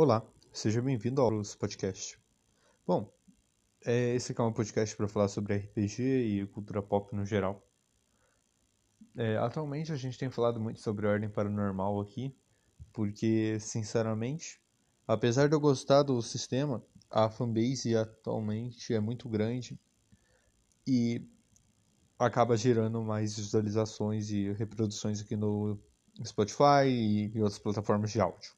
Olá, seja bem-vindo ao podcast. Bom, esse aqui é um podcast para falar sobre RPG e cultura pop no geral. Atualmente a gente tem falado muito sobre Ordem Paranormal aqui, porque, sinceramente, apesar de eu gostar do sistema, a fanbase atualmente é muito grande e acaba gerando mais visualizações e reproduções aqui no Spotify e outras plataformas de áudio.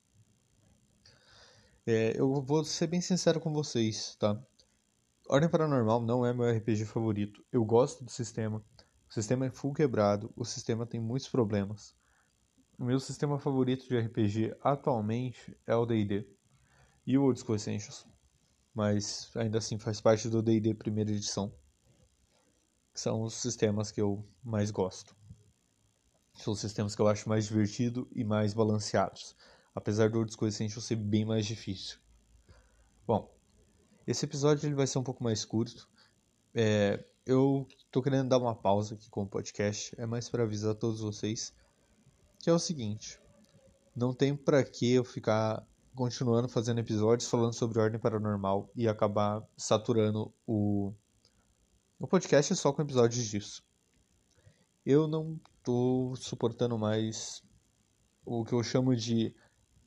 Eu vou ser bem sincero com vocês, tá? Ordem Paranormal não é meu RPG favorito. Eu gosto do sistema. O sistema é full quebrado. O sistema tem muitos problemas. O meu sistema favorito de RPG atualmente é o D&D e o Old School Essentials. Mas ainda assim faz parte do D&D primeira edição, que são os sistemas que eu mais gosto. São os sistemas que eu acho mais divertido e mais balanceados, apesar do Old School Essentials ser bem mais difícil. Bom, esse episódio ele vai ser um pouco mais curto. Eu tô querendo dar uma pausa aqui com o podcast, é mais para avisar todos vocês que é o seguinte: não tem para que eu ficar continuando fazendo episódios falando sobre Ordem Paranormal e acabar saturando o podcast só com episódios disso. Eu não tô suportando mais o que eu chamo de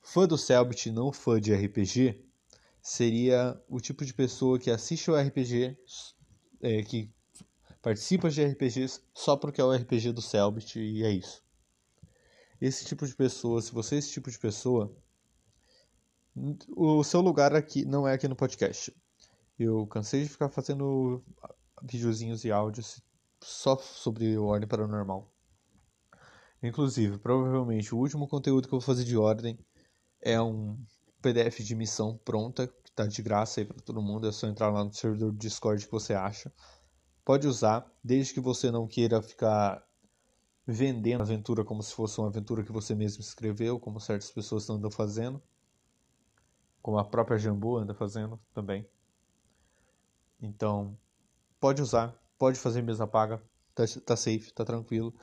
fã do Cellbit, não fã de RPG. Seria o tipo de pessoa que assiste o RPG, que participa de RPGs só porque é o RPG do Cellbit e é isso. Esse tipo de pessoa, se você é esse tipo de pessoa, o seu lugar aqui não é aqui no podcast. Eu cansei de ficar fazendo videozinhos e áudios só sobre Ordem Paranormal. Inclusive, provavelmente o último conteúdo que eu vou fazer de Ordem é um PDF de missão pronta, que tá de graça aí pra todo mundo. É só entrar lá no servidor do Discord que você acha. Pode usar, desde que você não queira ficar vendendo a aventura como se fosse uma aventura que você mesmo escreveu, como certas pessoas andam fazendo, como a própria Jambô anda fazendo também. Então, pode usar, pode fazer mesa paga, tá safe, tá tranquilo.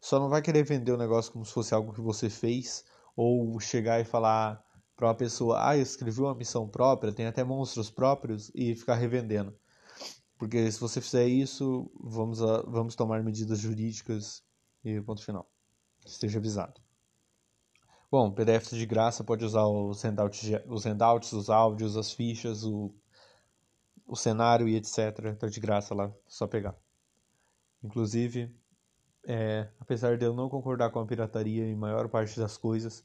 Só não vai querer vender o negócio como se fosse algo que você fez, ou chegar e falar pra uma pessoa: ah, eu escrevi uma missão própria, tem até monstros próprios, e ficar revendendo. Porque se você fizer isso, vamos tomar medidas jurídicas e ponto final. Esteja avisado. Bom, PDF de graça, pode usar os handouts, os áudios, as fichas, o cenário e etc. Tá de graça lá, só pegar. Inclusive, apesar de eu não concordar com a pirataria em maior parte das coisas,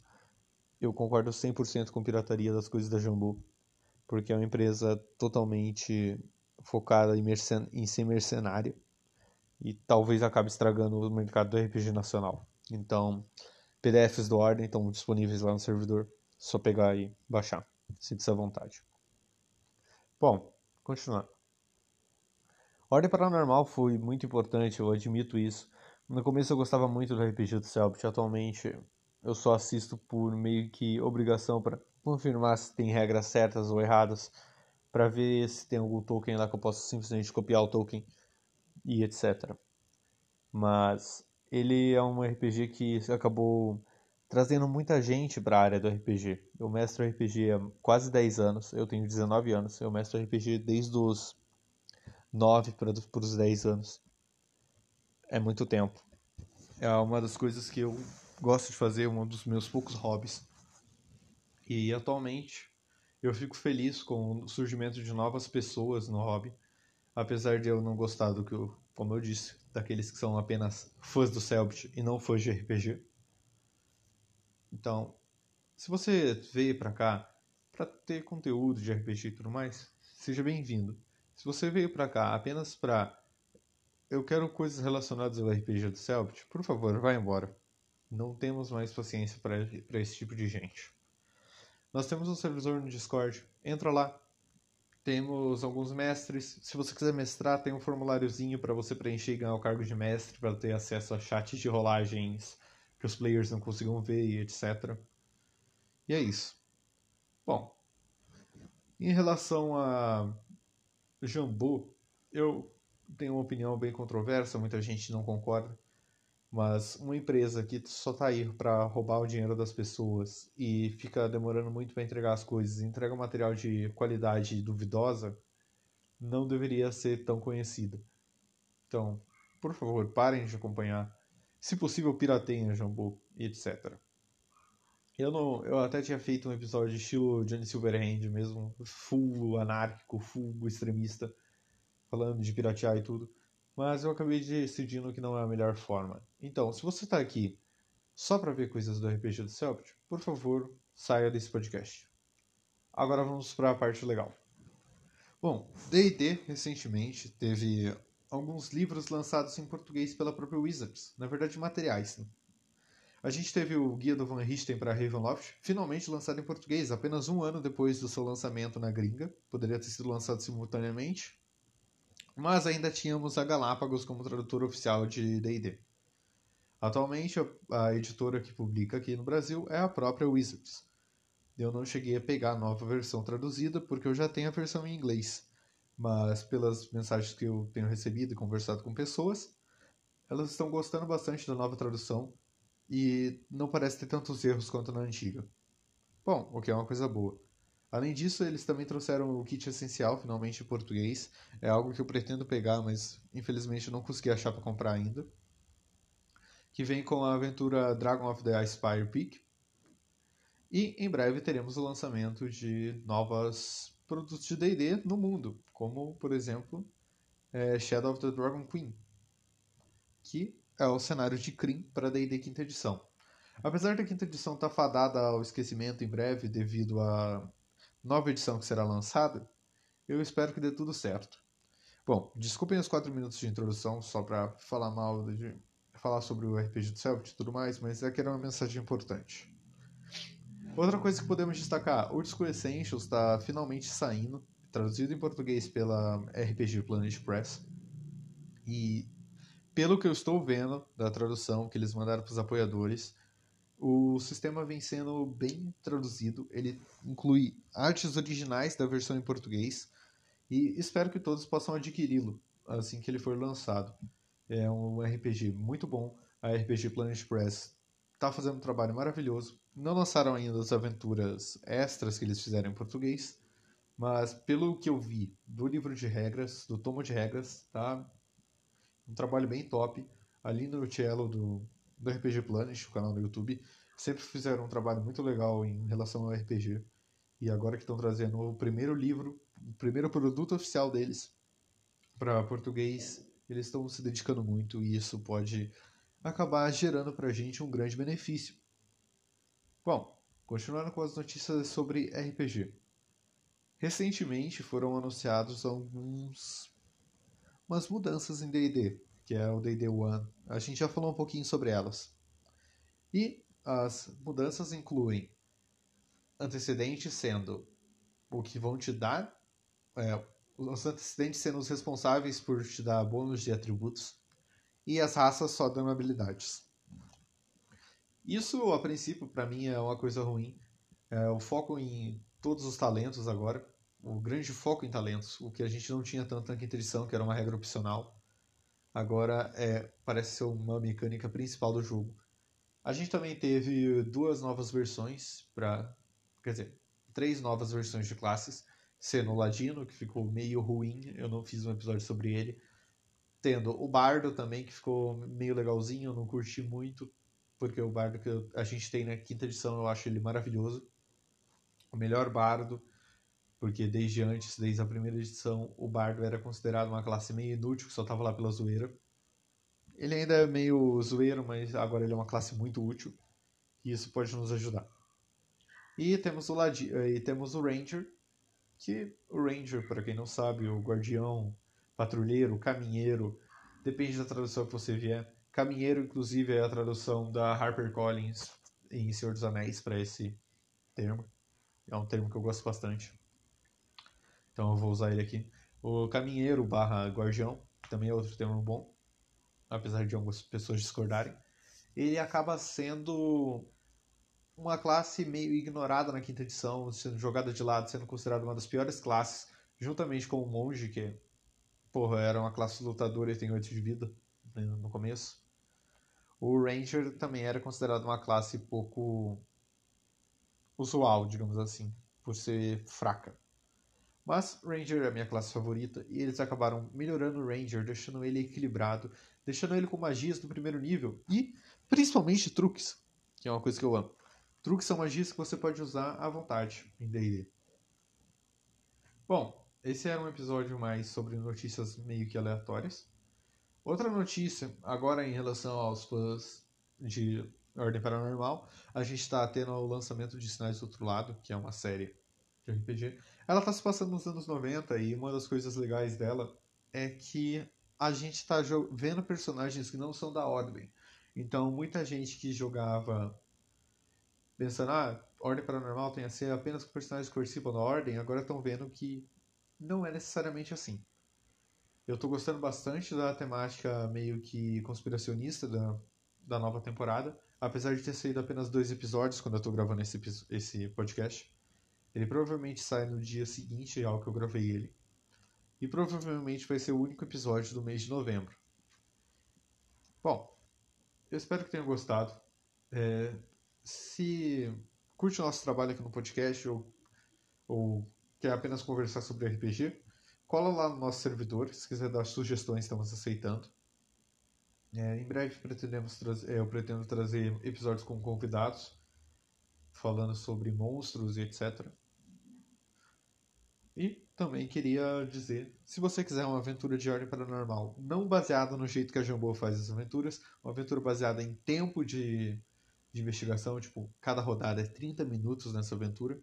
eu concordo 100% com a pirataria das coisas da Jambô, porque é uma empresa totalmente focada em ser mercenária e talvez acabe estragando o mercado do RPG nacional. Então, PDFs do Ordem estão disponíveis lá no servidor, só pegar e baixar, sinta-se à vontade. Bom, continuando. Ordem Paranormal foi muito importante, eu admito isso. No começo eu gostava muito do RPG do Cellbit, atualmente eu só assisto por meio que obrigação para confirmar se tem regras certas ou erradas, para ver se tem algum token lá que eu posso simplesmente copiar o token e etc. Mas ele é um RPG que acabou trazendo muita gente para a área do RPG. Eu mestro RPG há quase 10 anos, eu tenho 19 anos, eu mestro RPG desde os 9 para os 10 anos. É muito tempo. É uma das coisas que eu gosto de fazer, um dos meus poucos hobbies. E atualmente eu fico feliz com o surgimento de novas pessoas no hobby, apesar de eu não gostar do que eu, como eu disse, daqueles que são apenas fãs do Cellbit e não fãs de RPG. Então, se você veio pra cá pra ter conteúdo de RPG e tudo mais, seja bem-vindo. Se você veio pra cá apenas pra eu quero coisas relacionadas ao RPG do Cellbit, por favor, vai embora. Não temos mais paciência pra esse tipo de gente. Nós temos um servidor no Discord, entra lá. Temos alguns mestres. Se você quiser mestrar, tem um formuláriozinho para você preencher e ganhar o cargo de mestre, para ter acesso a chats de rolagens que os players não consigam ver e etc. E é isso. Bom, em relação a Jambô, eu tenho uma opinião bem controversa, muita gente não concorda. Mas uma empresa que só tá aí pra roubar o dinheiro das pessoas e fica demorando muito pra entregar as coisas, entrega um material de qualidade duvidosa, não deveria ser tão conhecida. Então, por favor, parem de acompanhar. Se possível, pirateiem Jambô e etc. Eu até tinha feito um episódio estilo Johnny Silverhand mesmo, full anárquico, full extremista, falando de piratear e tudo, mas eu acabei decidindo que não é a melhor forma. Então, se você está aqui só para ver coisas do RPG do Cellbit, por favor, saia desse podcast. Agora vamos para a parte legal. Bom, D&D recentemente teve alguns livros lançados em português pela própria Wizards, na verdade materiais, né? A gente teve o Guia do Van Richten para Ravenloft, finalmente lançado em português, apenas um ano depois do seu lançamento na gringa. Poderia ter sido lançado simultaneamente, mas ainda tínhamos a Galápagos como tradutora oficial de D&D. Atualmente, a editora que publica aqui no Brasil é a própria Wizards. Eu não cheguei a pegar a nova versão traduzida, porque eu já tenho a versão em inglês. Mas pelas mensagens que eu tenho recebido e conversado com pessoas, elas estão gostando bastante da nova tradução, e não parece ter tantos erros quanto na antiga. Bom, o que é uma coisa boa. Além disso, eles também trouxeram o kit essencial, finalmente em português. É algo que eu pretendo pegar, mas infelizmente eu não consegui achar para comprar ainda. Que vem com a aventura Dragon of the Icespire Peak. E em breve teremos o lançamento de novos produtos de D&D no mundo. Como, por exemplo, Shadow of the Dragon Queen. Que é o cenário de Kryn para D&D quinta edição. Apesar da quinta edição estar fadada ao esquecimento em breve devido à nova edição que será lançada, eu espero que dê tudo certo. Bom, desculpem os 4 minutos de introdução só para falar sobre o RPG do Cellbit e tudo mais, mas é que era uma mensagem importante. Outra coisa que podemos destacar, Old School Essentials está finalmente saindo, traduzido em português pela RPG Planet Press, e pelo que eu estou vendo da tradução que eles mandaram para os apoiadores, o sistema vem sendo bem traduzido. Ele inclui artes originais da versão em português e espero que todos possam adquiri-lo assim que ele for lançado. É um RPG muito bom. A RPG Planet Press está fazendo um trabalho maravilhoso. Não lançaram ainda as aventuras extras que eles fizeram em português, mas pelo que eu vi do livro de regras, do tomo de regras, tá? Um trabalho bem top. Ali no cello do RPG Planet, o canal do YouTube, sempre fizeram um trabalho muito legal em relação ao RPG. E agora que estão trazendo o primeiro livro, o primeiro produto oficial deles para português, eles estão se dedicando muito e isso pode acabar gerando para a gente um grande benefício. Bom, continuando com as notícias sobre RPG. Recentemente foram anunciados umas mudanças em D&D, que é o D&D One. A gente já falou um pouquinho sobre elas. E as mudanças incluem antecedentes sendo o que vão te dar, os antecedentes sendo os responsáveis por te dar bônus de atributos, e as raças só dando habilidades. Isso, a princípio, para mim é uma coisa ruim. O foco em todos os talentos agora. O grande foco em talentos, o que a gente não tinha tanto na quinta edição, que era uma regra opcional, agora parece ser uma mecânica principal do jogo. A gente também teve 3 novas versões de classes, sendo o Ladino, que ficou meio ruim, eu não fiz um episódio sobre ele, tendo o Bardo também, que ficou meio legalzinho, eu não curti muito, porque o Bardo que a gente tem na quinta edição, eu acho ele maravilhoso, o melhor Bardo, porque desde a primeira edição, o Bardo era considerado uma classe meio inútil, que só estava lá pela zoeira. Ele ainda é meio zoeiro, mas agora ele é uma classe muito útil, e isso pode nos ajudar. E temos o Ranger, que o Ranger, para quem não sabe, o guardião, patrulheiro, caminheiro, depende da tradução que você vier. Caminheiro, inclusive, é a tradução da HarperCollins em Senhor dos Anéis para esse termo. É um termo que eu gosto bastante. Então eu vou usar ele aqui. O caminheiro / guardião, que também é outro termo bom, apesar de algumas pessoas discordarem. Ele acaba sendo uma classe meio ignorada na quinta edição, sendo jogada de lado, sendo considerada uma das piores classes, juntamente com o monge, que era uma classe lutadora e tem 8 de vida no começo. O Ranger também era considerado uma classe pouco usual, digamos assim, por ser fraca. Mas Ranger é a minha classe favorita e eles acabaram melhorando o Ranger, deixando ele equilibrado, deixando ele com magias do primeiro nível e principalmente truques, que é uma coisa que eu amo. Truques são magias que você pode usar à vontade em D&D. Bom, esse era um episódio mais sobre notícias meio que aleatórias. Outra notícia, agora em relação aos fãs de Ordem Paranormal, a gente está tendo o lançamento de Sinais do Outro Lado, que é uma série de RPG. Ela está se passando nos anos 90 e uma das coisas legais dela é que a gente está vendo personagens que não são da Ordem. Então, muita gente que jogava pensando, Ordem Paranormal tem a ser apenas com personagens que participam da Ordem, agora estão vendo que não é necessariamente assim. Eu tô gostando bastante da temática meio que conspiracionista da nova temporada, apesar de ter saído apenas 2 episódios quando eu tô gravando esse podcast. Ele provavelmente sai no dia seguinte ao que eu gravei ele. E provavelmente vai ser o único episódio do mês de novembro. Bom, eu espero que tenham gostado. Se curte o nosso trabalho aqui no podcast ou quer apenas conversar sobre RPG, cola lá no nosso servidor, se quiser dar sugestões, estamos aceitando. Em breve eu pretendo trazer episódios com convidados, falando sobre monstros e etc. E também queria dizer, se você quiser uma aventura de Ordem Paranormal, não baseada no jeito que a Jambô faz as aventuras, uma aventura baseada em tempo de investigação, tipo, cada rodada é 30 minutos nessa aventura,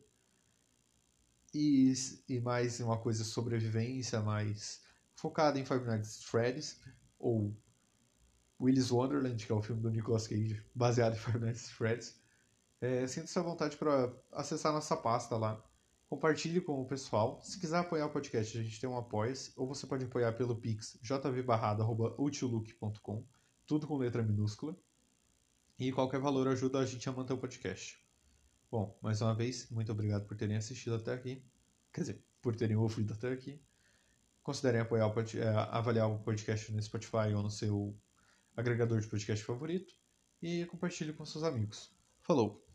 e mais uma coisa de sobrevivência, mais focada em Five Nights at Freddy's, ou Willis Wonderland, que é o filme do Nicolas Cage, baseado em Five Nights at Freddy's. Sinta-se à vontade para acessar nossa pasta lá. Compartilhe com o pessoal. Se quiser apoiar o podcast, a gente tem um apoia-se, ou você pode apoiar pelo Pix, jv@outlook.com, tudo com letra minúscula. E qualquer valor ajuda a gente a manter o podcast. Bom, mais uma vez, muito obrigado por terem assistido até aqui. Quer dizer, por terem ouvido até aqui. Considerem avaliar o podcast no Spotify ou no seu agregador de podcast favorito. E compartilhe com seus amigos. Falou!